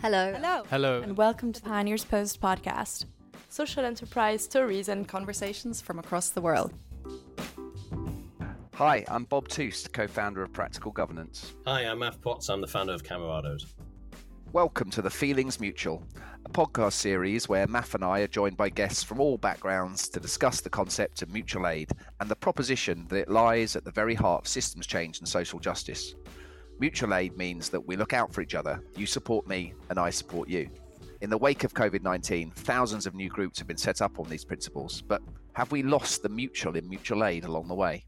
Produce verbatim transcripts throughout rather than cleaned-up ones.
Hello. Hello. Hello. And welcome to the Pioneers Post podcast. Social enterprise stories and conversations from across the world. Hi, I'm Bob Thust, co-founder of Practical Governance. Hi, I'm Maff Potts. I'm the founder of Camerados. Welcome to The Feelings Mutual, a podcast series where Maff and I are joined by guests from all backgrounds to discuss the concept of mutual aid and the proposition that it lies at the very heart of systems change and social justice. Mutual aid means that we look out for each other. You support me and I support you. In the wake of covid nineteen, thousands of new groups have been set up on these principles, but have we lost the mutual in mutual aid along the way?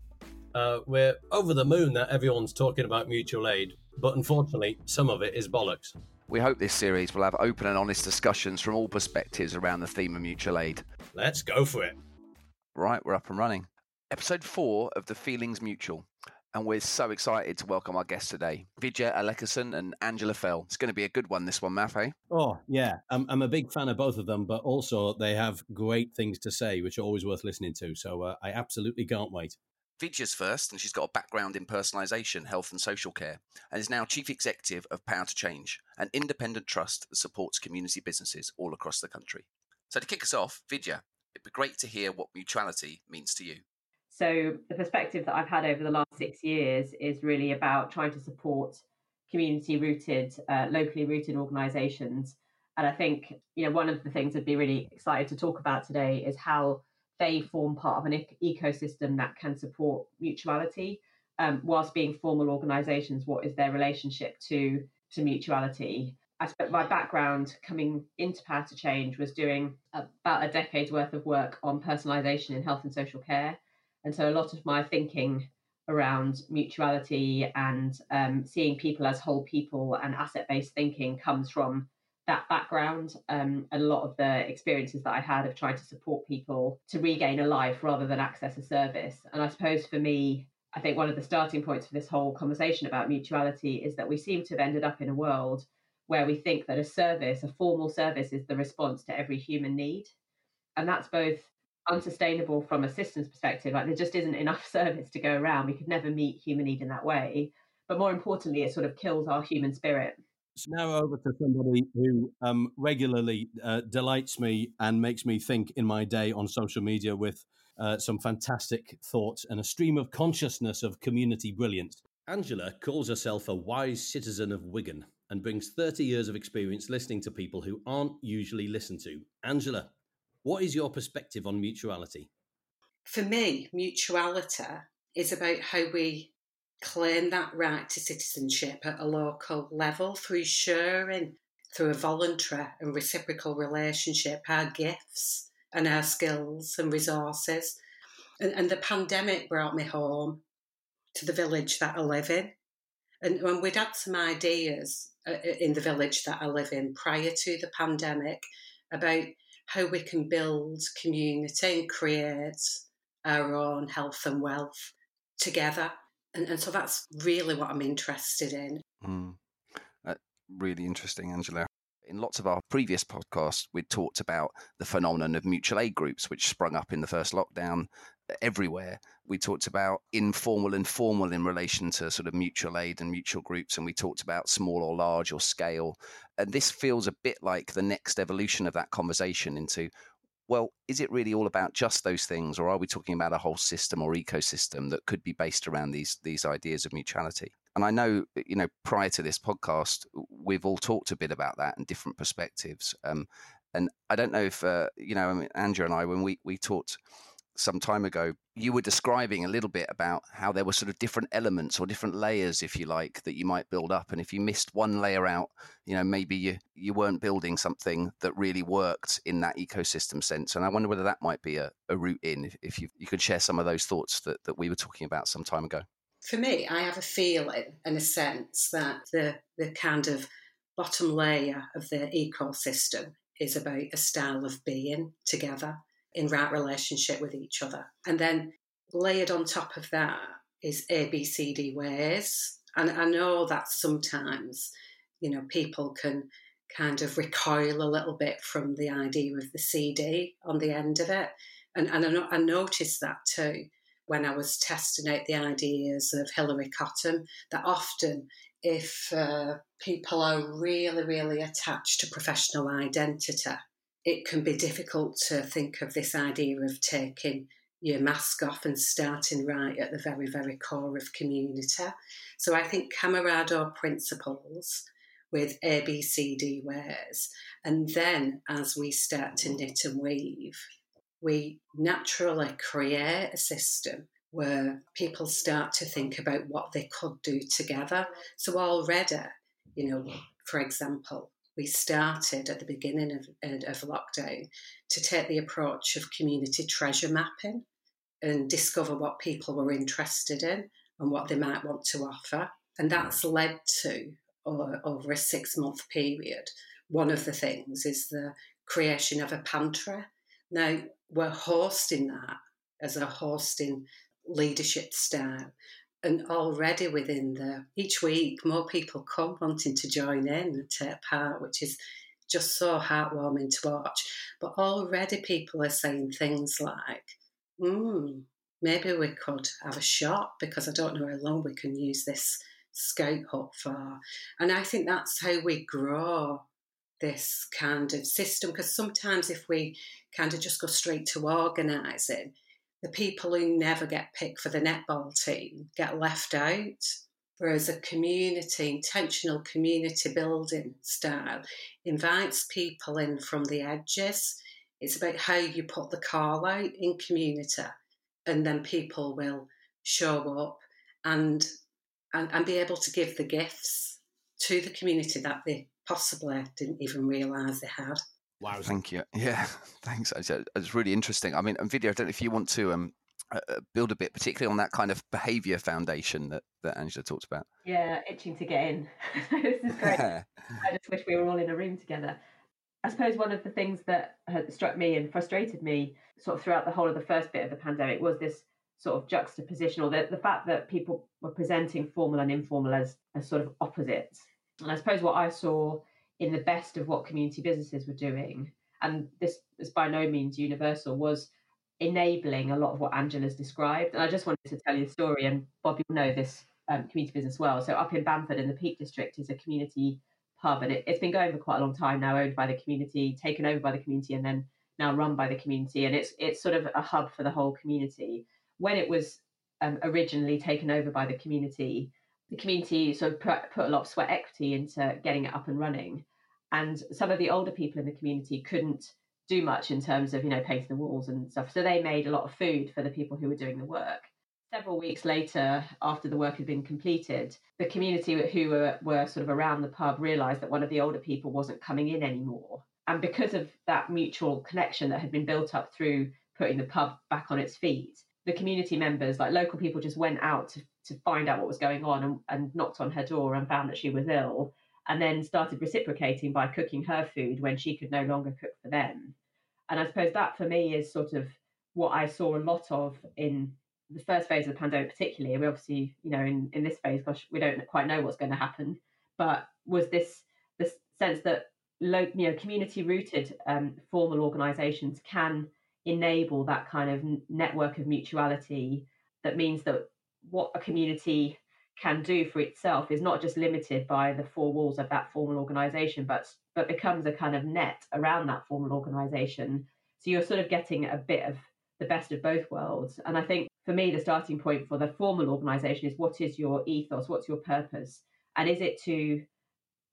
Uh, we're over the moon that everyone's talking about mutual aid, but unfortunately, some of it is bollocks. We hope this series will have open and honest discussions from all perspectives around the theme of mutual aid. Let's go for it. Right, we're up and running. Episode four of The Feelings Mutual. And we're so excited to welcome our guests today, Vidhya Alakeson and Angela Fell. It's going to be a good one, this one, Maff, eh? Oh, yeah. I'm, I'm a big fan of both of them, but also they have great things to say, which are always worth listening to. So uh, I absolutely can't wait. Vidya's first, and she's got a background in personalisation, health and social care, and is now Chief Executive of Power to Change, an independent trust that supports community businesses all across the country. So to kick us off, Vidhya, it'd be great to hear what mutuality means to you. So the perspective that I've had over the last six years is really about trying to support community-rooted, uh, locally-rooted organisations. And I think, you know, one of the things I'd be really excited to talk about today is how they form part of an ec- ecosystem that can support mutuality, um, whilst being formal organisations. What is their relationship to, to mutuality? I spent my background coming into Power to Change was doing about a decade's worth of work on personalisation in health and social care. And so a lot of my thinking around mutuality and um, seeing people as whole people and asset-based thinking comes from that background, um, and a lot of the experiences that I had of trying to support people to regain a life rather than access a service. And I suppose for me, I think one of the starting points for this whole conversation about mutuality is that we seem to have ended up in a world where we think that a service, a formal service, is the response to every human need. And that's both unsustainable from a systems perspective, like there just isn't enough service to go around. We could never meet human need in that way. But more importantly, it sort of kills our human spirit. So now over to somebody who um, regularly uh, delights me and makes me think in my day on social media with uh, some fantastic thoughts and a stream of consciousness of community brilliance. Angela calls herself a wise citizen of Wigan and brings thirty years of experience listening to people who aren't usually listened to. Angela, what is your perspective on mutuality? For me, mutuality is about how we claim that right to citizenship at a local level through sharing, through a voluntary and reciprocal relationship, our gifts and our skills and resources. And, and the pandemic brought me home to the village that I live in. And, and we'd had some ideas in the village that I live in prior to the pandemic about how we can build community and create our own health and wealth together. And, and so that's really what I'm interested in. Mm. Uh, really interesting, Angela. In lots of our previous podcasts, we'd talked about the phenomenon of mutual aid groups, which sprung up in the first lockdown everywhere. We talked about informal and formal in relation to sort of mutual aid and mutual groups, and we talked about small or large or scale. And this feels a bit like the next evolution of that conversation into, well, is it really all about just those things, or are we talking about a whole system or ecosystem that could be based around these these ideas of mutuality? And I know, you know, prior to this podcast, we've all talked a bit about that and different perspectives. Um, and I don't know if, uh, you know, I mean, Andrea and I, when we, we talked some time ago, you were describing a little bit about how there were sort of different elements or different layers, if you like, that you might build up. And if you missed one layer out, you know, maybe you, you weren't building something that really worked in that ecosystem sense. And I wonder whether that might be a, a route in, if, if you, you could share some of those thoughts that, that we were talking about some time ago. For me, I have a feeling and a sense that the, the kind of bottom layer of the ecosystem is about a style of being together in right relationship with each other. And then layered on top of that is A B C D ways. And I know that sometimes, you know, people can kind of recoil a little bit from the idea of the C D on the end of it. And, and I, I noticed that too when I was testing out the ideas of Hilary Cottam, that often if uh, people are really, really attached to professional identity, it can be difficult to think of this idea of taking your mask off and starting right at the very, very core of community. So I think Camerado principles with A B C D ways, and then as we start to knit and weave, we naturally create a system where people start to think about what they could do together. So already, you know, for example, we started at the beginning of, of lockdown to take the approach of community treasure mapping and discover what people were interested in and what they might want to offer. And that's led to, or, over a six-month period, one of the things is the creation of a pantry. Now, we're hosting that as a hosting leadership style. And already within the, each week, more people come wanting to join in and take part, which is just so heartwarming to watch. But already people are saying things like, hmm, maybe we could have a shop because I don't know how long we can use this scout hut for. And I think that's how we grow this kind of system, because sometimes if we kind of just go straight to organising, the people who never get picked for the netball team get left out, whereas a community, intentional community building style invites people in from the edges. It's about how you put the call out in community, and then people will show up and and, and be able to give the gifts to the community that they possibly didn't even realise they had. Wow. Thank you. Yeah, thanks. It's really interesting. I mean, and Vidhya, I don't know if you want to um, uh, build a bit, particularly on that kind of behaviour foundation that, that Angela talked about. Yeah, itching to get in. This is great. I just wish we were all in a room together. I suppose one of the things that had struck me and frustrated me sort of throughout the whole of the first bit of the pandemic was this sort of juxtaposition, or the, the fact that people were presenting formal and informal as, as sort of opposites. And I suppose what I saw in the best of what community businesses were doing, and this is by no means universal, was enabling a lot of what Angela's described. And I just wanted to tell you the story, and Bob, you'll know this um, community business well. So up in Bamford in the Peak District is a community pub, and it, it's been going for quite a long time now, owned by the community, taken over by the community, and then now run by the community. And it's it's sort of a hub for the whole community. When it was um, originally taken over by the community, the community sort of put a lot of sweat equity into getting it up and running. And some of the older people in the community couldn't do much in terms of, you know, painting the walls and stuff. So they made a lot of food for the people who were doing the work. Several weeks later, after the work had been completed, the community who were, were sort of around the pub realised that one of the older people wasn't coming in anymore. And because of that mutual connection that had been built up through putting the pub back on its feet, the community members, like local people, just went out to, to find out what was going on and, and knocked on her door and found that she was ill, and then started reciprocating by cooking her food when she could no longer cook for them. And I suppose that for me is sort of what I saw a lot of in the first phase of the pandemic particularly. We obviously, you know, in, in this phase, gosh, we don't quite know what's going to happen, but was this this sense that, you know, community-rooted um, formal organisations can enable that kind of network of mutuality that means that what a community can do for itself is not just limited by the four walls of that formal organisation, but but becomes a kind of net around that formal organisation. So you're sort of getting a bit of the best of both worlds. And I think for me, the starting point for the formal organisation is, what is your ethos? What's your purpose? And is it to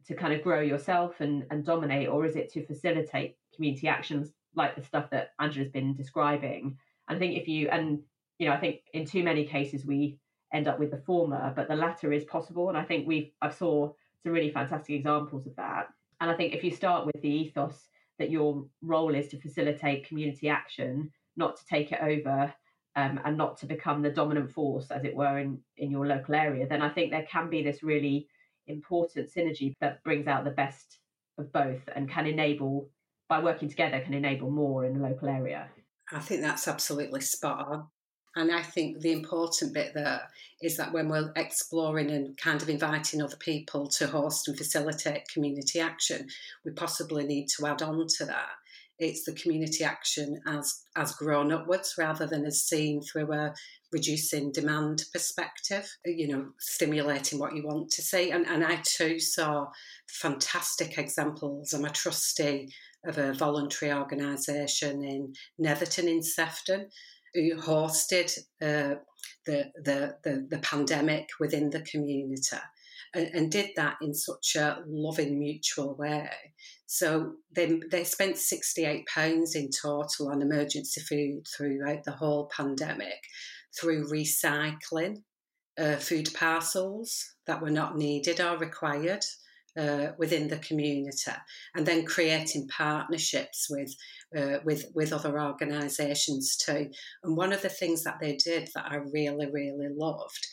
to kind of grow yourself and, and dominate, or is it to facilitate community actions like the stuff that Angela's been describing? And I think if you, and, you know, I think in too many cases we end up with the former, but the latter is possible. And I think we've, I saw some really fantastic examples of that. And I think if you start with the ethos that your role is to facilitate community action, not to take it over um, and not to become the dominant force, as it were, in, in your local area, then I think there can be this really important synergy that brings out the best of both and can enable, by working together, can enable more in the local area. I think that's absolutely spot on. And I think the important bit there is that when we're exploring and kind of inviting other people to host and facilitate community action, we possibly need to add on to that it's the community action as as grown upwards rather than as seen through a reducing demand perspective, you know, stimulating what you want to see. And, and I too saw fantastic examples. I'm a trustee of a voluntary organisation in Netherton in Sefton who hosted uh, the, the, the, the pandemic within the community. And did that in such a loving, mutual way. So they they spent sixty-eight pounds in total on emergency food throughout the whole pandemic through recycling uh, food parcels that were not needed or required uh, within the community, and then creating partnerships with uh, with with other organisations too. And one of the things that they did that I really, really loved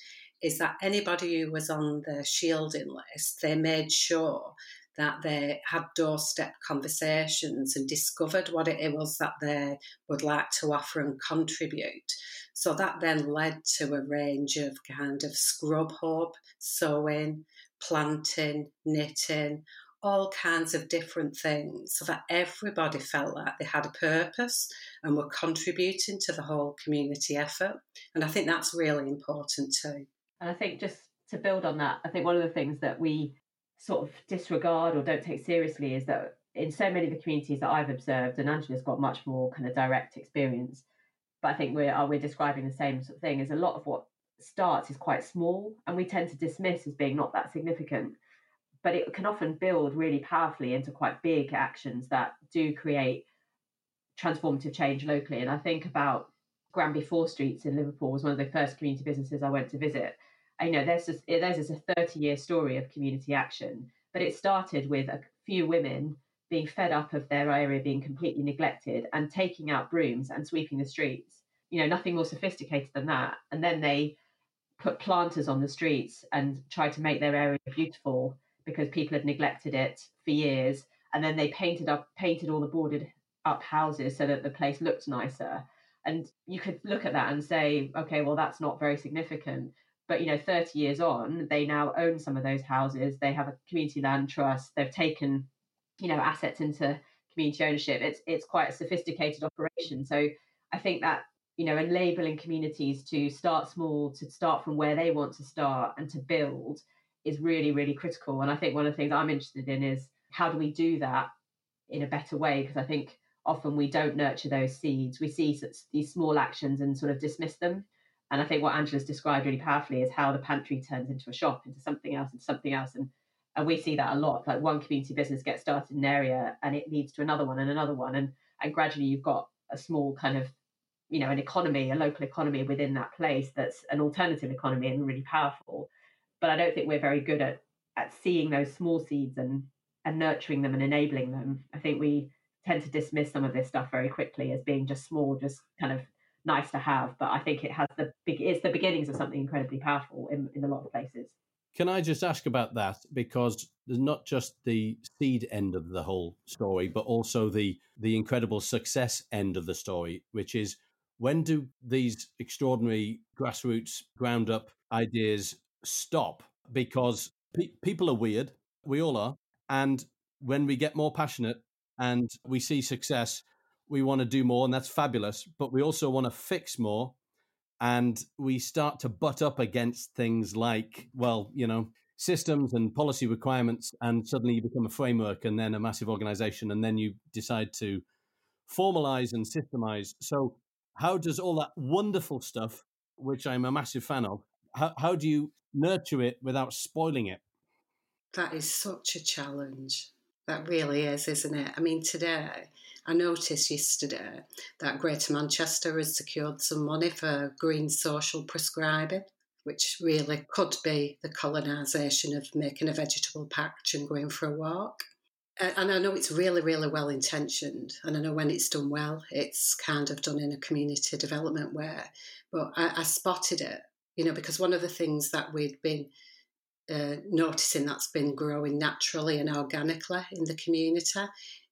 is that anybody who was on the shielding list, they made sure that they had doorstep conversations and discovered what it was that they would like to offer and contribute. So that then led to a range of kind of scrub hub, sewing, planting, knitting, all kinds of different things, so that everybody felt like they had a purpose and were contributing to the whole community effort. And I think that's really important too. And I think just to build on that, I think one of the things that we sort of disregard or don't take seriously is that in so many of the communities that I've observed, and Angela's got much more kind of direct experience, but I think we're, we're describing the same sort of thing, is a lot of what starts is quite small and we tend to dismiss as being not that significant. But it can often build really powerfully into quite big actions that do create transformative change locally. And I think about Granby Four Streets in Liverpool was one of the first community businesses I went to visit. I know there's just, there's just a thirty-year story of community action, but it started with a few women being fed up of their area being completely neglected and taking out brooms and sweeping the streets. You know, nothing more sophisticated than that. And then they put planters on the streets and tried to make their area beautiful because people had neglected it for years. And then they painted up, painted all the boarded up houses so that the place looked nicer. And you could look at that and say, okay, well, that's not very significant. But, you know, thirty years on, they now own some of those houses. They have a community land trust. They've taken, you know, assets into community ownership. It's it's quite a sophisticated operation. So I think that, you know, enabling communities to start small, to start from where they want to start and to build is really, really critical. And I think one of the things I'm interested in is how do we do that in a better way? Because I think often we don't nurture those seeds. We see these small actions and sort of dismiss them. And I think what Angela's described really powerfully is how the pantry turns into a shop, into something else, into something else. And, and we see that a lot. Like one community business gets started in an area and it leads to another one and another one. And, and gradually you've got a small kind of, you know, an economy, a local economy within that place that's an alternative economy and really powerful. But I don't think we're very good at, at seeing those small seeds and, and nurturing them and enabling them. I think we tend to dismiss some of this stuff very quickly as being just small, just kind of nice to have. But I think it has the big, it's the beginnings of something incredibly powerful in, in a lot of places. Can I just ask about that? Because there's not just the seed end of the whole story, but also the the incredible success end of the story, which is when do these extraordinary grassroots ground up ideas stop? Because pe- people are weird. We all are. And when we get more passionate and we see success, we want to do more, and that's fabulous. But we also want to fix more. And we start to butt up against things like, well, you know, systems and policy requirements. And suddenly you become a framework and then a massive organization. And then you decide to formalize and systemize. So how does all that wonderful stuff, which I'm a massive fan of, How, how do you nurture it without spoiling it? That is such a challenge. That really is, isn't it? I mean, today, I noticed yesterday that Greater Manchester has secured some money for green social prescribing, which really could be the colonisation of making a vegetable patch and going for a walk. And I know it's really, really well intentioned. And I know when it's done well, it's kind of done in a community development way. But I, I spotted it. You know, because one of the things that we've been uh, noticing that's been growing naturally and organically in the community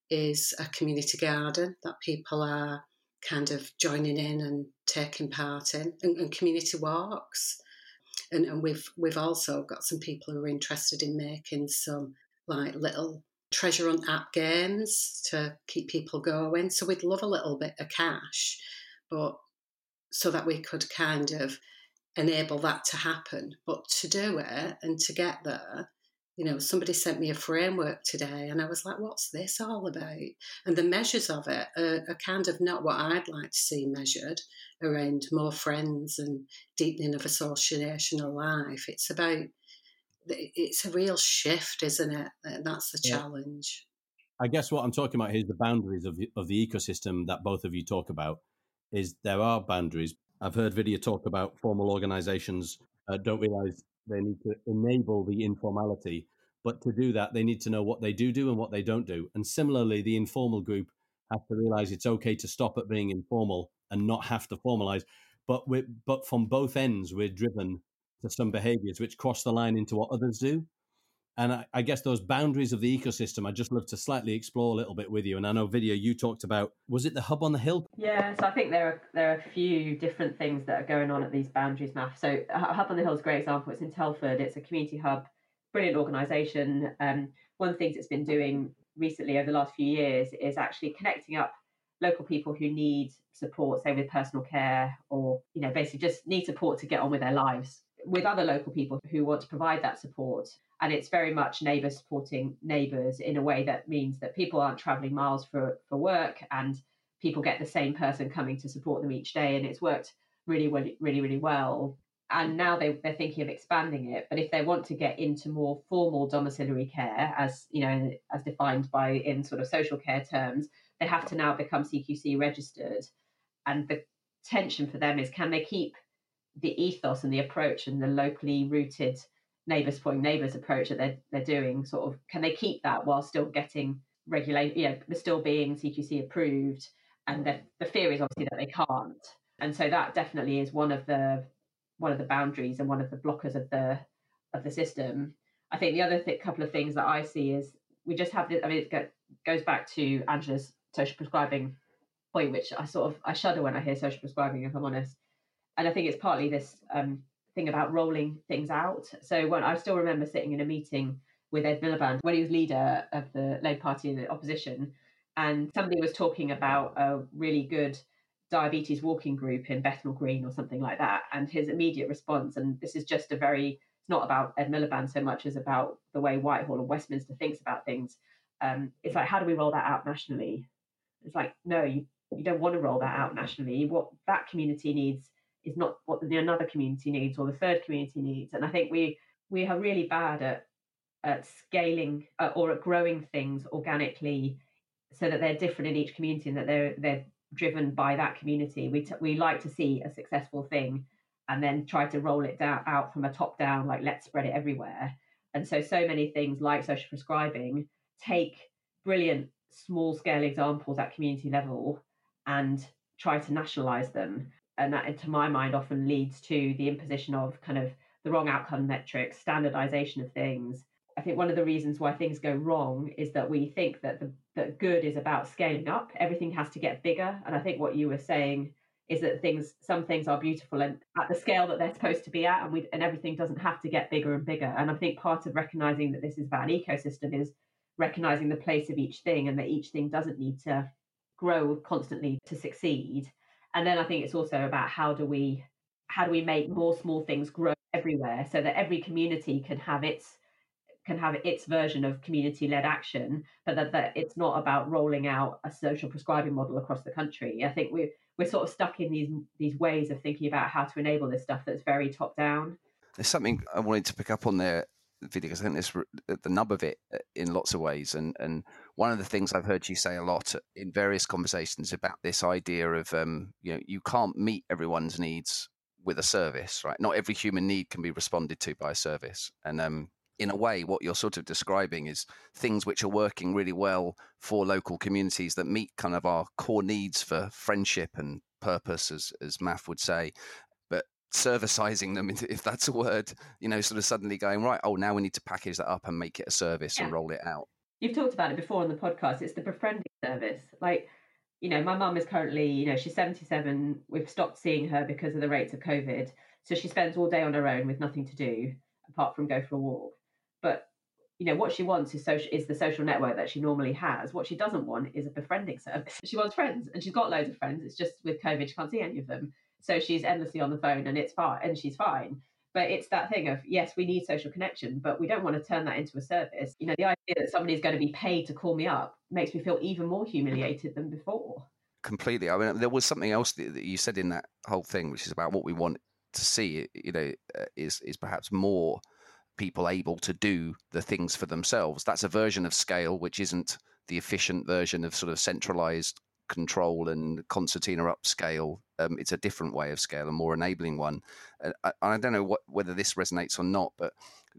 is a community garden that people are kind of joining in and taking part in, and, and community walks. And, and we've we've also got some people who are interested in making some like little treasure hunt app games to keep people going. So we'd love a little bit of cash, but so that we could kind of enable that to happen. But to do it and to get there, you know, somebody sent me a framework today and I was like, what's this all about? And the measures of it are, are kind of not what I'd like to see measured around more friends and deepening of associational life. It's about, it's a real shift, isn't it? And that's the yeah. challenge. I guess what I'm talking about here is the boundaries of the, of the ecosystem that both of you talk about, is there are boundaries. I've heard Vidhya talk about formal organisations uh, don't realise they need to enable the informality, but to do that, they need to know what they do do and what they don't do. And similarly, the informal group has to realise it's okay to stop at being informal and not have to formalise. But we're, but from both ends, we're driven to some behaviours which cross the line into what others do. And I, I guess those boundaries of the ecosystem, I'd just love to slightly explore a little bit with you. And I know, Vidhya, you talked about, was it the Hub on the Hill? Yeah, so I think there are there are a few different things that are going on at these boundaries, Maff. So Hub on the Hill is a great example. It's in Telford. It's a community hub, brilliant organisation. Um, one of the things it's been doing recently over the last few years is actually connecting up local people who need support, say with personal care, or, you know, basically just need support to get on with their lives, with other local people who want to provide that support. And it's very much neighbours supporting neighbours in a way that means that people aren't travelling miles for, for work, and people get the same person coming to support them each day. And it's worked really, really, really, really well. And now they, they're thinking of expanding it. But if they want to get into more formal domiciliary care, as you know, as defined by in sort of social care terms, they have to now become C Q C registered. And the tension for them is, can they keep the ethos and the approach and the locally rooted neighbours supporting neighbours approach that they're, they're doing? Sort of, can they keep that while still getting regulated, you know, still being C Q C approved? And the, the fear is obviously that they can't. And so that definitely is one of the one of the boundaries and one of the blockers of the of the system. I think the other th- couple of things that I see is we just have this, I mean, it go, goes back to Angela's social prescribing point, which I sort of, I shudder when I hear social prescribing, if I'm honest. And I think it's partly this um, thing about rolling things out. So when I still remember sitting in a meeting with Ed Miliband when he was leader of the Labour Party in the opposition, and somebody was talking about a really good diabetes walking group in Bethnal Green or something like that. And his immediate response, and this is just a very, it's not about Ed Miliband so much as about the way Whitehall and Westminster thinks about things. Um, it's like, how do we roll that out nationally? It's like, no, you, you don't want to roll that out nationally. What that community needs is not what the another community needs or the third community needs. And I think we we are really bad at at scaling uh, or at growing things organically so that they're different in each community and that they're they're driven by that community. We t- we like to see a successful thing and then try to roll it down out from a top down, like let's spread it everywhere. And so so many things like social prescribing take brilliant small scale examples at community level and try to nationalise them. And that, to my mind, often leads to the imposition of kind of the wrong outcome metrics, standardization of things. I think one of the reasons why things go wrong is that we think that the that good is about scaling up. Everything has to get bigger. And I think what you were saying is that things, some things are beautiful and at the scale that they're supposed to be at, and we and everything doesn't have to get bigger and bigger. And I think part of recognizing that this is about an ecosystem is recognizing the place of each thing and that each thing doesn't need to grow constantly to succeed. And then I think it's also about how do we how do we make more small things grow everywhere so that every community can have its can have its version of community-led action, but that, that it's not about rolling out a social prescribing model across the country. I think we we're sort of stuck in these these ways of thinking about how to enable this stuff that's very top down. There's something I wanted to pick up on there, Vidhya, because I think this the nub of it in lots of ways, and and one of the things I've heard you say a lot in various conversations about this idea of um, you know, you can't meet everyone's needs with a service, right? Not every human need can be responded to by a service, and um, in a way, what you're sort of describing is things which are working really well for local communities that meet kind of our core needs for friendship and purpose, as as Maff would say. Servicizing them, if that's a word, you know, sort of suddenly going, right, oh, now we need to package that up and make it a service yeah. and roll it out. You've talked about it before on the podcast. It's the befriending service. Like, you know, my mum is currently, you know, she's seventy-seven. We've stopped seeing her because of the rates of COVID. So she spends all day on her own with nothing to do apart from go for a walk. But you know, what she wants is social, is the social network that she normally has. What she doesn't want is a befriending service. She wants friends, and she's got loads of friends. It's just with COVID, she can't see any of them. So she's endlessly on the phone, and it's fine, and she's fine. But it's that thing of, yes, we need social connection, but we don't want to turn that into a service. You know, the idea that somebody is going to be paid to call me up makes me feel even more humiliated than before. Completely. I mean, there was something else that you said in that whole thing, which is about what we want to see, you know, is is perhaps more people able to do the things for themselves. That's a version of scale, which isn't the efficient version of sort of centralized control and concertina up scale. Um, it's a different way of scale, a more enabling one. And I, I don't know what, whether this resonates or not, but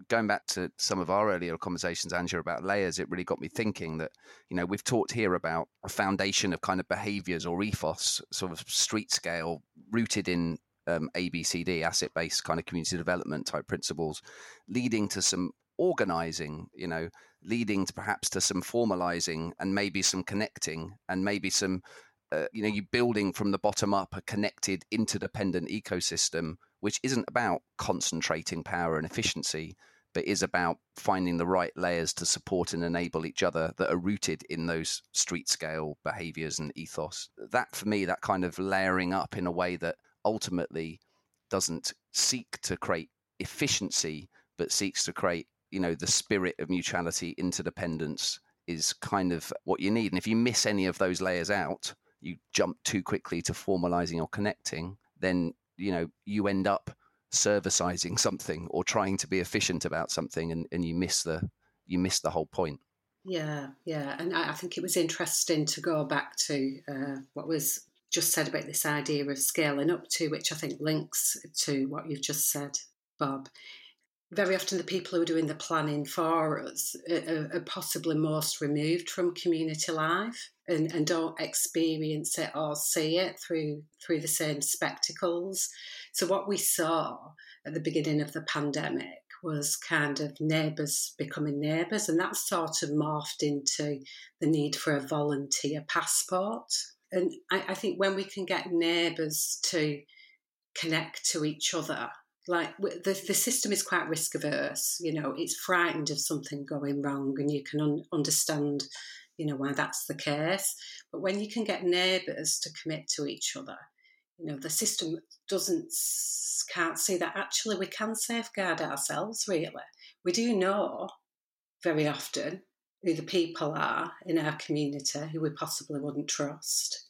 going back to some of our earlier conversations, Angela, about layers, it really got me thinking that, you know, we've talked here about a foundation of kind of behaviours or ethos, sort of street scale, rooted in um, A B C D, asset-based kind of community development type principles, leading to some organising, you know, leading to perhaps to some formalising and maybe some connecting and maybe some, uh, you know, you building from the bottom up a connected interdependent ecosystem, which isn't about concentrating power and efficiency, but is about finding the right layers to support and enable each other that are rooted in those street scale behaviours and ethos. That for me, that kind of layering up in a way that ultimately doesn't seek to create efficiency, but seeks to create, you know, the spirit of mutuality, interdependence is kind of what you need. And if you miss any of those layers out, you jump too quickly to formalizing or connecting, then, you know, you end up servicizing something or trying to be efficient about something, and, and you miss the you miss the whole point. Yeah, yeah. And I, I think it was interesting to go back to uh, what was just said about this idea of scaling up to, which I think links to what you've just said, Bob. Very often the people who are doing the planning for us are, are possibly most removed from community life and, and don't experience it or see it through through the same spectacles. So what we saw at the beginning of the pandemic was kind of neighbours becoming neighbours, and that sort of morphed into the need for a volunteer passport. And I, I think when we can get neighbours to connect to each other, like the the system is quite risk averse, you know, it's frightened of something going wrong, and you can un- understand, you know, why that's the case. But when you can get neighbours to commit to each other, you know, the system doesn't can't see that actually we can safeguard ourselves. Really, we do know very often who the people are in our community who we possibly wouldn't trust.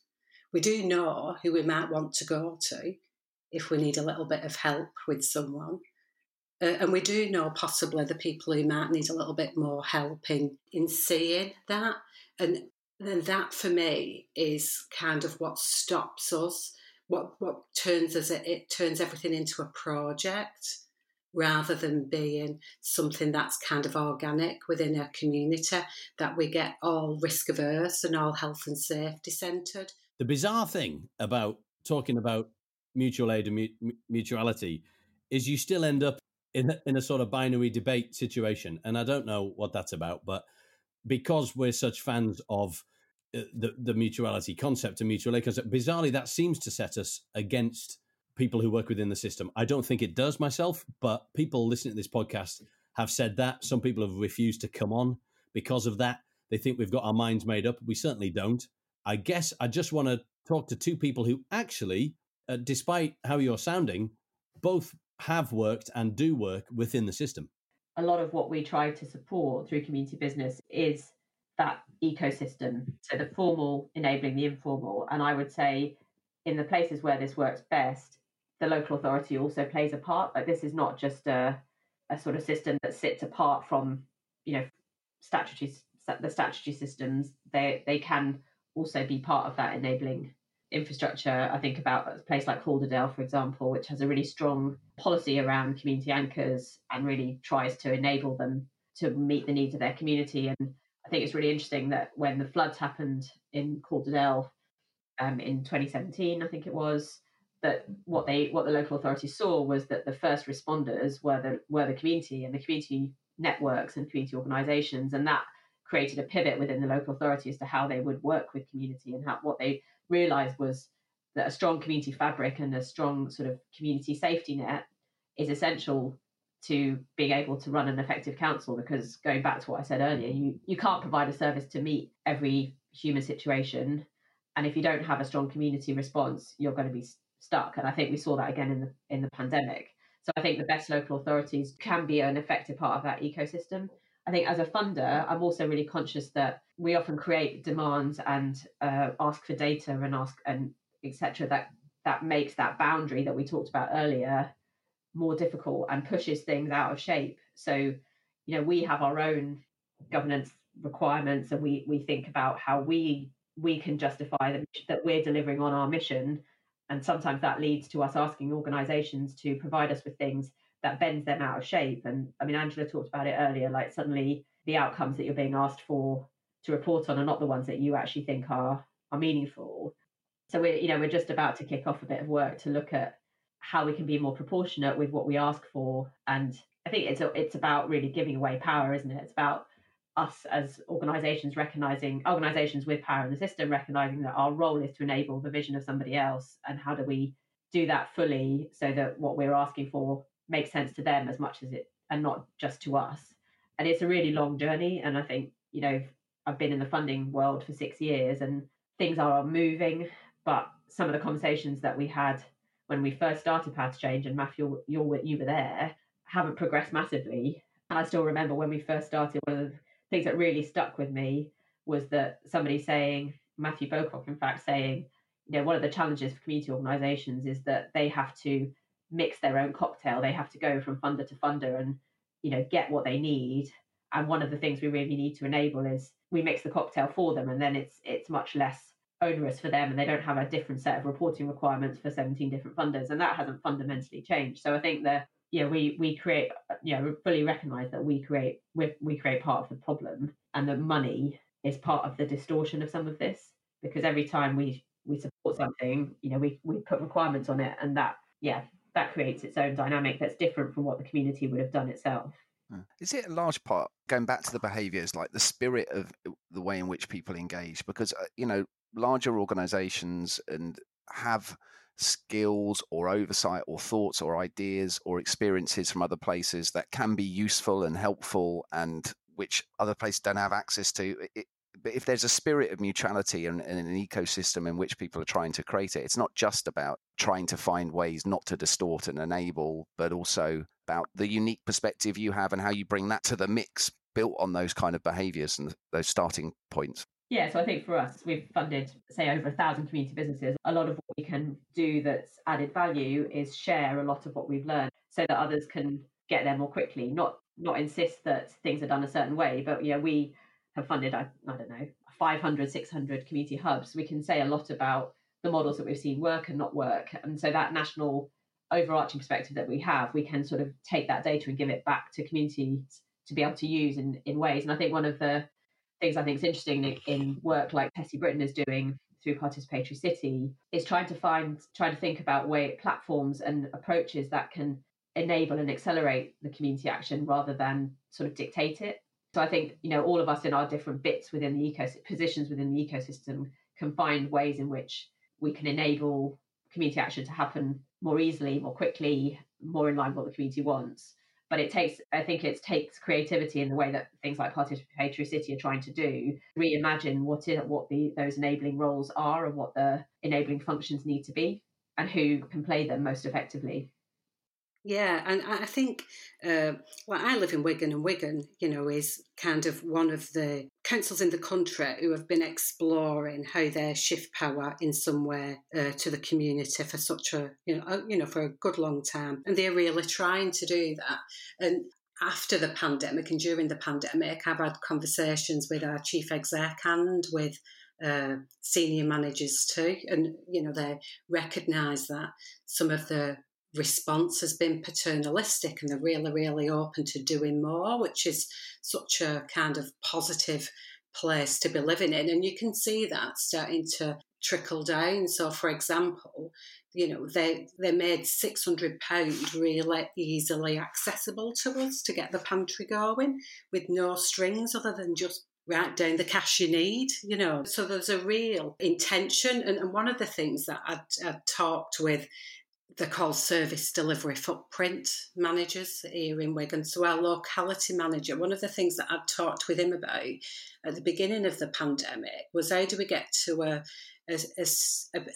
We do know who we might want to go to if we need a little bit of help with someone. Uh, and we do know possibly the people who might need a little bit more help in, in seeing that. And then that for me is kind of what stops us, what what turns us, it turns everything into a project rather than being something that's kind of organic within a community, that we get all risk averse and all health and safety centred. The bizarre thing about talking about mutual aid and mu- mutuality is you still end up in a, in a sort of binary debate situation. And I don't know what that's about, but because we're such fans of uh, the, the mutuality concept and mutual aid concept, bizarrely, that seems to set us against people who work within the system. I don't think it does myself, but people listening to this podcast have said that. Some people have refused to come on because of that. They think we've got our minds made up. We certainly don't. I guess I just want to talk to two people who actually, Uh, despite how you're sounding, both have worked and do work within the system. A lot of what we try to support through community business is that ecosystem. So the formal enabling the informal. And I would say in the places where this works best, the local authority also plays a part. Like this is not just a, a sort of system that sits apart from, you know, statutory, the statutory systems. They, they can also be part of that enabling infrastructure. I think about a place like Calderdale, for example, which has a really strong policy around community anchors and really tries to enable them to meet the needs of their community. And I think it's really interesting that when the floods happened in Calderdale um, in twenty seventeen, I think it was, that what they what the local authorities saw was that the first responders were the were the community and the community networks and community organisations, and that created a pivot within the local authority as to how they would work with community. And how what they realised was that a strong community fabric and a strong sort of community safety net is essential to being able to run an effective council, because going back to what I said earlier, you, you can't provide a service to meet every human situation. And if you don't have a strong community response, you're going to be stuck. And I think we saw that again in the in the pandemic. So I think the best local authorities can be an effective part of that ecosystem. I think as a funder, I'm also really conscious that we often create demands and uh, ask for data and ask and et cetera, that, that makes that boundary that we talked about earlier more difficult and pushes things out of shape. So, you know, we have our own governance requirements, and we we think about how we we can justify that, that we're delivering on our mission. And sometimes that leads to us asking organisations to provide us with things that bends them out of shape. And I mean, Angela talked about it earlier, like suddenly the outcomes that you're being asked for to report on are not the ones that you actually think are are meaningful. So we're, you know, we're just about to kick off a bit of work to look at how we can be more proportionate with what we ask for. And I think it's a, it's about really giving away power, isn't it? It's about us as organisations recognising, organisations with power in the system, recognising that our role is to enable the vision of somebody else, and how do we do that fully so that what we're asking for makes sense to them as much as it, and not just to us. And it's a really long journey. And I think, you know, I've been in the funding world for six years and things are moving, but some of the conversations that we had when we first started Power to Change, and Matthew, you're, you were there, haven't progressed massively. And I still remember when we first started, one of the things that really stuck with me was that somebody saying, Matthew Bocock, in fact, saying, you know, one of the challenges for community organisations is that they have to mix their own cocktail. They have to go from funder to funder and, you know, get what they need. And one of the things we really need to enable is we mix the cocktail for them, and then it's it's much less onerous for them, and they don't have a different set of reporting requirements for seventeen different funders. And that hasn't fundamentally changed. So I think that, yeah, we we create, you know, fully recognise that we create we, we create part of the problem, and that money is part of the distortion of some of this, because every time we we support something, you know, we we put requirements on it, and that yeah that creates its own dynamic that's different from what the community would have done itself. Is it a large part, going back to the behaviours, like the spirit of the way in which people engage? Because, you know, larger organisations and have skills or oversight or thoughts or ideas or experiences from other places that can be useful and helpful, and which other places don't have access to. It, But if there's a spirit of mutuality and, and an ecosystem in which people are trying to create it, it's not just about trying to find ways not to distort and enable, but also about the unique perspective you have and how you bring that to the mix, built on those kind of behaviours and those starting points. Yeah, so I think for us, we've funded, say, over a thousand community businesses. A lot of what we can do that's added value is share a lot of what we've learned so that others can get there more quickly, not not insist that things are done a certain way. But, you know, we have funded, I, I don't know, five hundred, six hundred community hubs. We can say a lot about the models that we've seen work and not work. And so that national overarching perspective that we have, we can sort of take that data and give it back to communities to be able to use in, in ways. And I think one of the things I think is interesting in work like Tessie Britton is doing through Participatory City is trying to find, trying to think about way platforms and approaches that can enable and accelerate the community action rather than sort of dictate it. So I think, you know, all of us in our different bits within the ecosystem, positions within the ecosystem, can find ways in which we can enable community action to happen more easily, more quickly, more in line with what the community wants. But it takes, I think it takes creativity in the way that things like Participatory City are trying to do, reimagine what is, what the, those enabling roles are and what the enabling functions need to be and who can play them most effectively. Yeah, and I think, uh, well, I live in Wigan, and Wigan, you know, is kind of one of the councils in the country who have been exploring how they shift power in some way uh, to the community for such a, you know, a, you know, for a good long time. And they're really trying to do that. And after the pandemic and during the pandemic, I've had conversations with our chief exec and with uh, senior managers too. And, you know, they recognise that some of the response has been paternalistic, and they're really, really open to doing more, which is such a kind of positive place to be living in. And you can see that starting to trickle down. So, for example, you know, they, they made six hundred pounds really easily accessible to us to get the pantry going, with no strings other than just write down the cash you need, you know. So there's a real intention. And, and one of the things that I'd, I'd talked with they're called service delivery footprint managers here in Wigan. So our locality manager, one of the things that I'd talked with him about at the beginning of the pandemic was how do we get to a, a, a,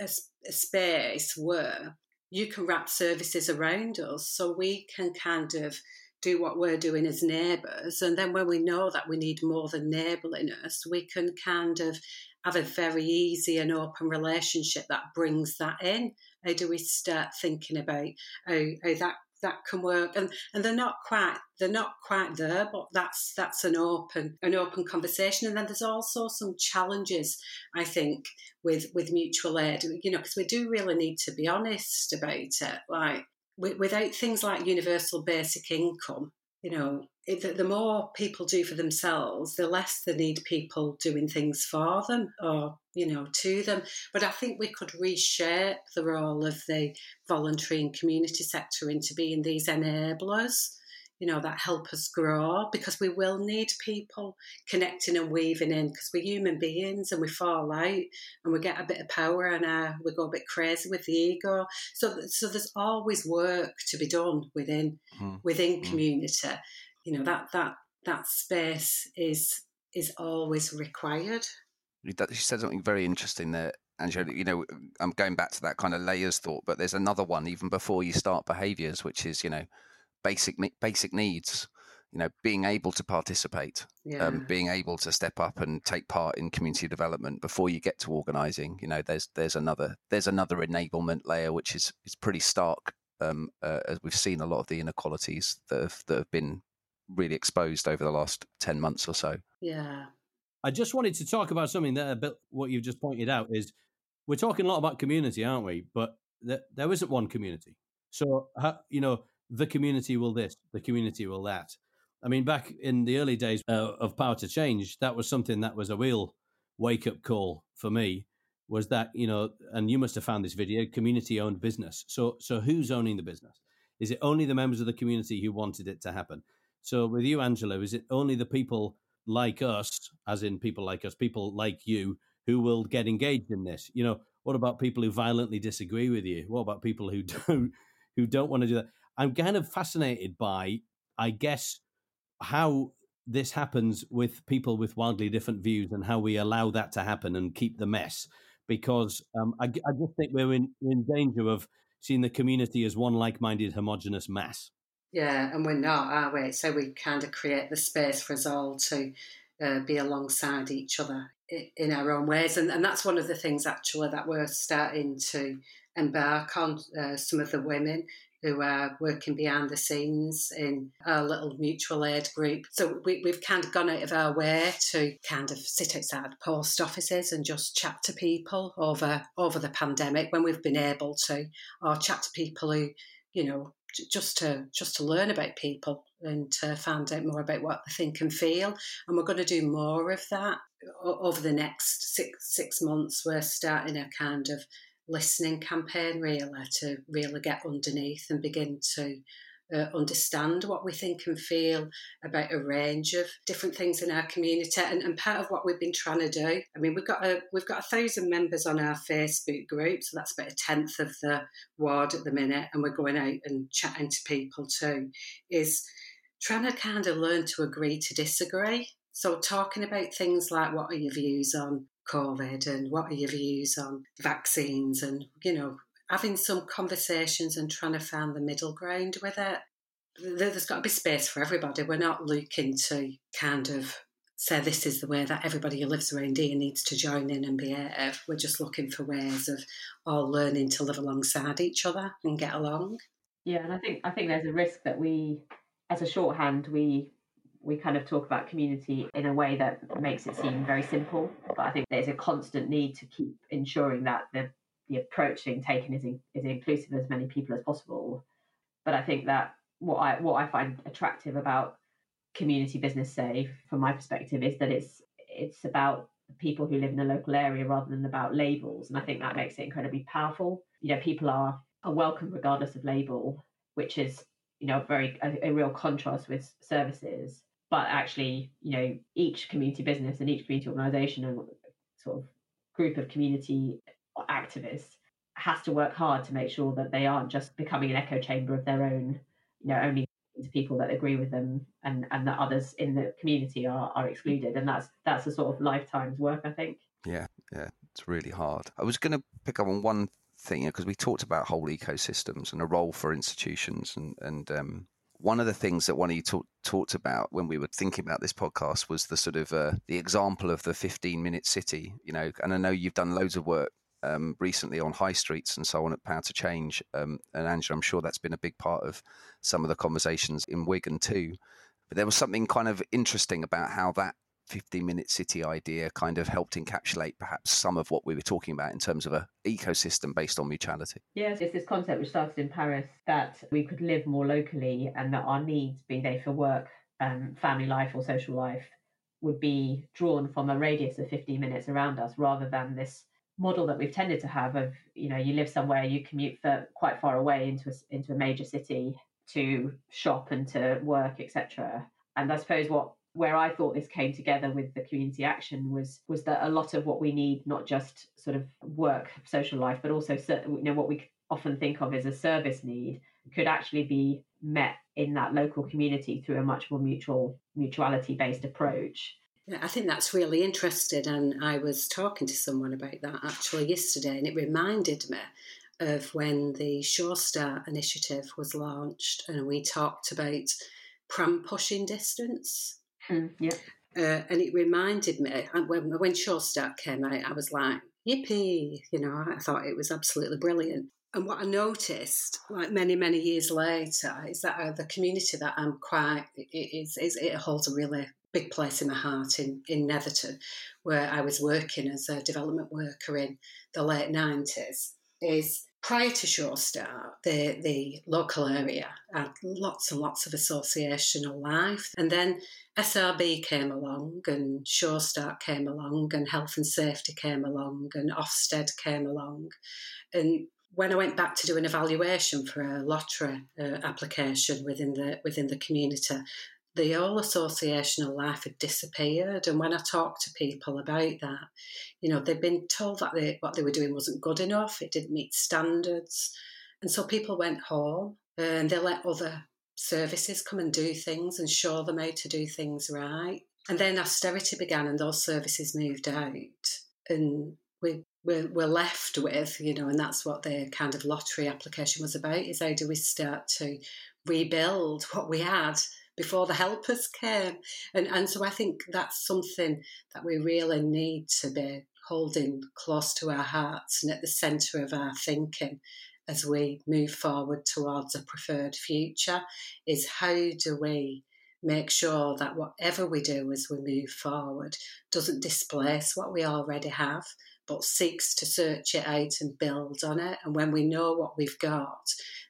a, a space where you can wrap services around us so we can kind of do what we're doing as neighbours. And then when we know that we need more than neighbourliness, we can kind of have a very easy and open relationship that brings that in. How do we start thinking about how, how that that can work? And and they're not quite they're not quite there, but that's that's an open an open conversation. And then there's also some challenges, I think, with with mutual aid. You know, because we do really need to be honest about it. Like without things like universal basic income, you know, the more people do for themselves, the less they need people doing things for them or, you know, to them. But I think we could reshape the role of the voluntary and community sector into being these enablers, you know, that help us grow, because we will need people connecting and weaving in, because we're human beings and we fall out and we get a bit of power and uh, we go a bit crazy with the ego. So so there's always work to be done within mm. within community. Mm. You know, that that that space is is always required. You said something very interesting there, Angela. You know, I'm going back to that kind of layers thought, but there's another one even before you start behaviours, which is, you know, Basic basic needs, you know, being able to participate, yeah. um, being able to step up and take part in community development before you get to organising. You know, there's there's another there's another enablement layer which is is pretty stark. Um, uh, as we've seen a lot of the inequalities that have, that have been really exposed over the last ten months or so. Yeah, I just wanted to talk about something that a bit what you've just pointed out is we're talking a lot about community, aren't we? But th- there isn't one community, so you know. The community will this, the community will that. I mean, back in the early days uh, of Power to Change, that was something that was a real wake-up call for me, was that, you know, and you must have found this video, community-owned business. So so who's owning the business? Is it only the members of the community who wanted it to happen? So with you, Angela, is it only the people like us, as in people like us, people like you, who will get engaged in this? You know, what about people who violently disagree with you? What about people who don't, who don't want to do that? I'm kind of fascinated by, I guess, how this happens with people with wildly different views and how we allow that to happen and keep the mess. Because um, I, I just think we're in, we're in danger of seeing the community as one like-minded, homogenous mass. Yeah, and we're not, are we? So we kind of create the space for us all to uh, be alongside each other in our own ways. And, and that's one of the things, actually, that we're starting to embark on, uh, some of the women who are working behind the scenes in our little mutual aid group. So we, we've kind of gone out of our way to kind of sit outside post offices and just chat to people over over the pandemic when we've been able to, or chat to people who, you know, just to just to learn about people and to find out more about what they think and feel. And we're going to do more of that over the next six six months. We're starting a kind of listening campaign, really, to really get underneath and begin to uh, understand what we think and feel about a range of different things in our community. And, and part of what we've been trying to do, I mean, we've got a we've got a thousand members on our Facebook group, so that's about a tenth of the ward at the minute, and we're going out and chatting to people too, is trying to kind of learn to agree to disagree. So talking about things like, what are your views on COVID and what are your views on vaccines, and, you know, having some conversations and trying to find the middle ground with it. There's got to be space for everybody. We're not looking to kind of say this is the way that everybody who lives around here needs to join in and behave. We're just looking for ways of all learning to live alongside each other and get along. Yeah, and I think I think there's a risk that we, as a shorthand, we we kind of talk about community in a way that makes it seem very simple. But I think there's a constant need to keep ensuring that the, the approach being taken is, in, is inclusive of as many people as possible. But I think that what I what I find attractive about community business, say, from my perspective, is that it's it's about people who live in a local area rather than about labels. And I think that makes it incredibly powerful. You know, people are, are welcome regardless of label, which is, you know, very a, a real contrast with services. But actually, you know, each community business and each community organisation and sort of group of community activists has to work hard to make sure that they aren't just becoming an echo chamber of their own, you know, only to people that agree with them, and, and that others in the community are, are excluded. And that's that's a sort of lifetime's work, I think. Yeah, yeah, it's really hard. I was going to pick up on one thing, because we talked about whole ecosystems and a role for institutions. And, and um, one of the things that one of you talk, talked about when we were thinking about this podcast was the sort of uh, the example of the fifteen-minute city, you know, and I know you've done loads of work Um, recently on high streets and so on at Power to Change. Um, and Angela, I'm sure that's been a big part of some of the conversations in Wigan too. But there was something kind of interesting about how that fifteen-minute city idea kind of helped encapsulate perhaps some of what we were talking about in terms of an ecosystem based on mutuality. Yes, it's this concept which started in Paris that we could live more locally and that our needs, be they for work, um, family life or social life, would be drawn from a radius of fifteen minutes around us, rather than this model that we've tended to have of, you know, you live somewhere, you commute for quite far away into a, into a major city to shop and to work, et cetera. And I suppose what where I thought this came together with the community action was was that a lot of what we need, not just sort of work, social life, but also, you know, what we often think of as a service need, could actually be met in that local community through a much more mutual mutuality based approach. I think that's really interesting, and I was talking to someone about that actually yesterday, and it reminded me of when the Sure Start initiative was launched, and we talked about pram pushing distance. Mm, yeah, uh, and it reminded me, when when Sure Start came out, I was like, yippee, you know, I thought it was absolutely brilliant. And what I noticed, like many, many years later, is that the community that I'm quite, it, it, it, it holds a really big place in my heart in, in Netherton, where I was working as a development worker in the late nineties, is prior to Sure Start, the, the local area had lots and lots of associational life. And then S R B came along, and Sure Start came along, and Health and Safety came along, and Ofsted came along. And when I went back to do an evaluation for a lottery uh, application within the within the community, the whole associational life had disappeared. And when I talked to people about that, you know, they'd been told that they, what they were doing wasn't good enough, it didn't meet standards. And so people went home and they let other services come and do things and show them how to do things right. And then austerity began and those services moved out. And we We're, we're left with, you know, and that's what the kind of lottery application was about, is how do we start to rebuild what we had before the helpers came. And and so I think that's something that we really need to be holding close to our hearts and at the centre of our thinking as we move forward towards a preferred future, is how do we make sure that whatever we do as we move forward doesn't displace what we already have, but seeks to search it out and build on it. And when we know what we've got,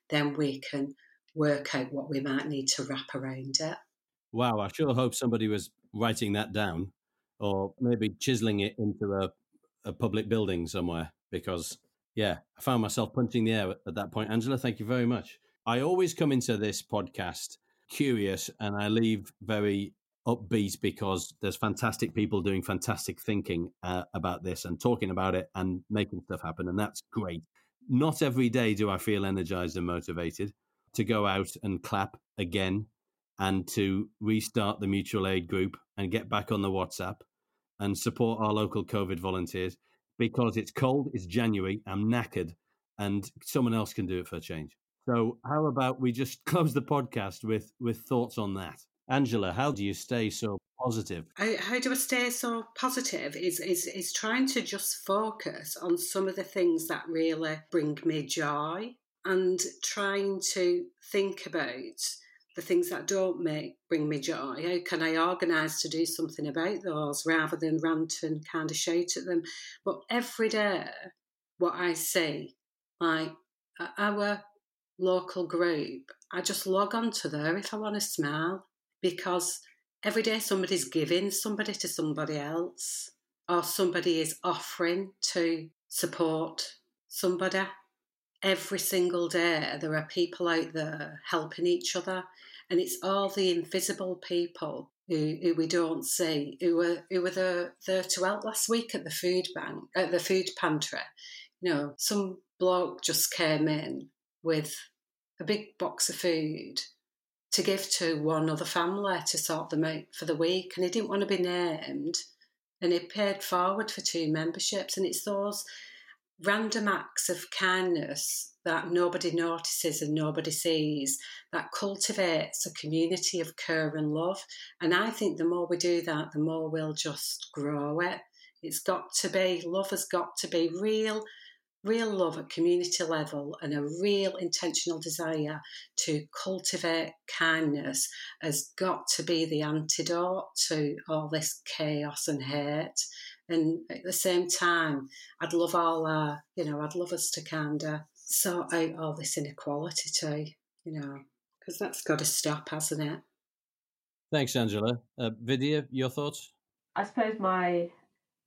then we can work out what we might need to wrap around it. Wow, I sure hope somebody was writing that down, or maybe chiseling it into a, a public building somewhere, because, yeah, I found myself punching the air at that point. Angela, thank you very much. I always come into this podcast curious, and I leave very upbeat, because there's fantastic people doing fantastic thinking uh, about this and talking about it and making stuff happen, and that's great. Not every day do I feel energized and motivated to go out and clap again and to restart the mutual aid group and get back on the WhatsApp and support our local COVID volunteers, because it's cold, it's January, I'm knackered, and someone else can do it for a change. So how about we just close the podcast with with thoughts on that? Angela, how do you stay so positive? I, how do I stay so positive is, is is trying to just focus on some of the things that really bring me joy, and trying to think about the things that don't make bring me joy. How can I organise to do something about those, rather than rant and kind of shout at them? But every day, what I see, like our local group, I just log on to there if I want to smile. Because every day somebody's giving somebody to somebody else, or somebody is offering to support somebody. Every single day there are people out there helping each other, and it's all the invisible people who, who we don't see, who were who were there, there to help. Last week at the food bank, at the food pantry, You know, some bloke just came in with a big box of food to give to one other family to sort them out for the week, and he didn't want to be named, and he paid forward for two memberships. And it's those random acts of kindness that nobody notices and nobody sees that cultivates a community of care and love. And I think the more we do that, the more we'll just grow it. It's got to be, love has got to be real, real love at community level, and a real intentional desire to cultivate kindness has got to be the antidote to all this chaos and hate. And at the same time, I'd love all our, you know, I'd love us to kind of sort out all this inequality too, you know, because that's got to stop, hasn't it? Thanks, Angela. Uh, Vidhya, your thoughts? I suppose my...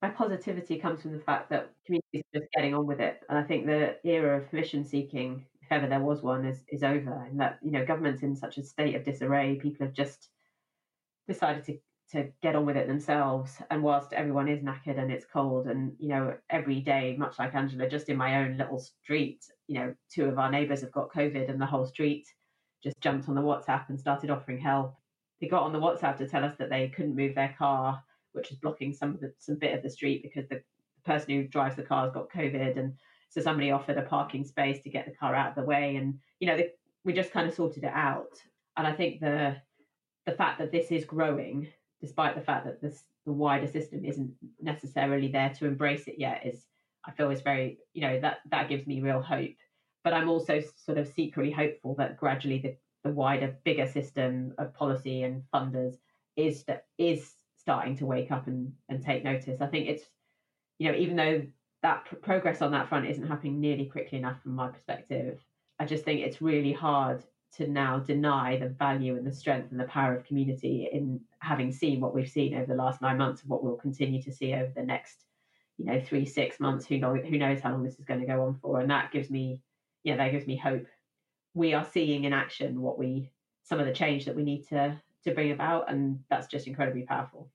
My positivity comes from the fact that communities are just getting on with it. And I think the era of mission seeking, if ever there was one, is, is over. And that, you know, government's in such a state of disarray, people have just decided to, to get on with it themselves. And whilst everyone is knackered and it's cold, and, you know, every day, much like Angela, just in my own little street, you know, two of our neighbours have got COVID, and the whole street just jumped on the WhatsApp and started offering help. They got on the WhatsApp to tell us that they couldn't move their car, which is blocking some of the, some bit of the street because the person who drives the car has got COVID. And so somebody offered a parking space to get the car out of the way. And, you know, they, we just kind of sorted it out. And I think the the fact that this is growing, despite the fact that this, the wider system isn't necessarily there to embrace it yet, is, I feel, is very, you know, that, that gives me real hope. But I'm also sort of secretly hopeful that gradually the, the wider, bigger system of policy and funders is is starting to wake up and, and take notice. I think it's, you know, even though that pr- progress on that front isn't happening nearly quickly enough from my perspective, I just think it's really hard to now deny the value and the strength and the power of community in having seen what we've seen over the last nine months and what we'll continue to see over the next, you know, three, six months, who, know, who knows how long this is going to go on for. And that gives me, yeah, that gives me hope. We are seeing in action what we, some of the change that we need to to bring about, and that's just incredibly powerful.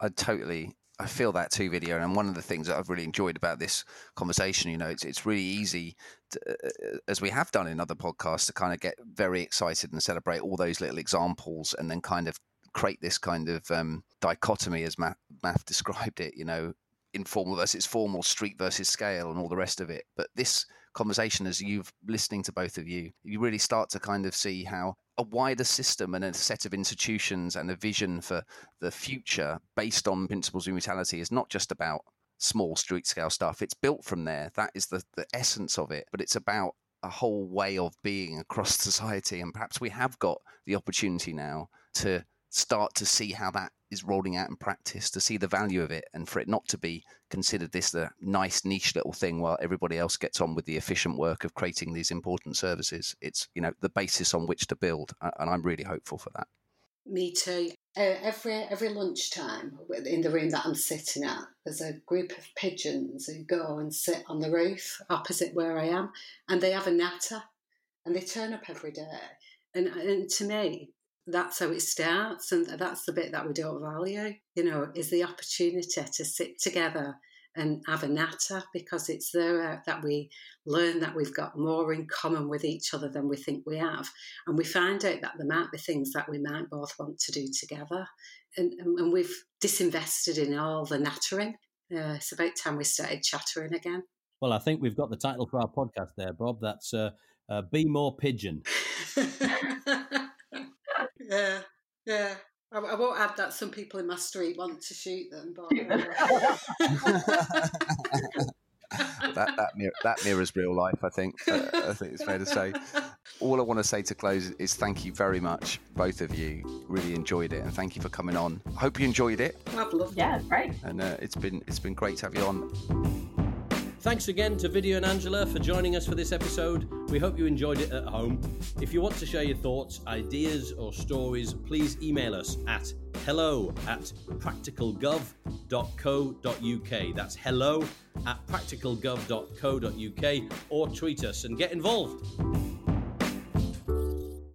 I totally, I feel that too, Vidhya, and one of the things that I've really enjoyed about this conversation, you know, it's it's really easy, to, uh, as we have done in other podcasts, to kind of get very excited and celebrate all those little examples, and then kind of create this kind of um, dichotomy, as Maff, Maff described it, you know, informal versus formal, street versus scale, and all the rest of it. But this conversation, as you've listening to both of you, you really start to kind of see how a wider system and a set of institutions and a vision for the future based on principles of mutuality is not just about small street scale stuff. It's built from there. That is the, the essence of it. But it's about a whole way of being across society. And perhaps we have got the opportunity now to start to see how that is rolling out in practice, to see the value of it, and for it not to be considered this the nice niche little thing while everybody else gets on with the efficient work of creating these important services. It's, you know, the basis on which to build, and I'm really hopeful for that. Me too. Uh, every every lunchtime in the room that I'm sitting at, there's a group of pigeons who go and sit on the roof opposite where I am, and they have a natter, and they turn up every day. And, and to me, that's how it starts, and that's the bit that we don't value, you know, is the opportunity to sit together and have a natter, because it's there that we learn that we've got more in common with each other than we think we have. And we find out that there might be things that we might both want to do together. And, and we've disinvested in all the nattering. Uh, it's about time we started chattering again. Well, I think we've got the title for our podcast there, Bob. That's uh, uh, Be More Pigeon. Yeah, yeah. I, I won't add that some people in my street want to shoot them, but that that, mirror, that mirrors real life. I think uh, I think it's fair to say. All I want to say to close is thank you very much, both of you. Really enjoyed it, and thank you for coming on. I hope you enjoyed it. I've loved it. Yeah, great. And uh, it's been it's been great to have you on. Thanks again to Vidhya and Angela for joining us for this episode. We hope you enjoyed it at home. If you want to share your thoughts, ideas or stories, please email us at hello at practical gov dot co dot uk. That's hello at practical gov dot co dot uk, or tweet us and get involved.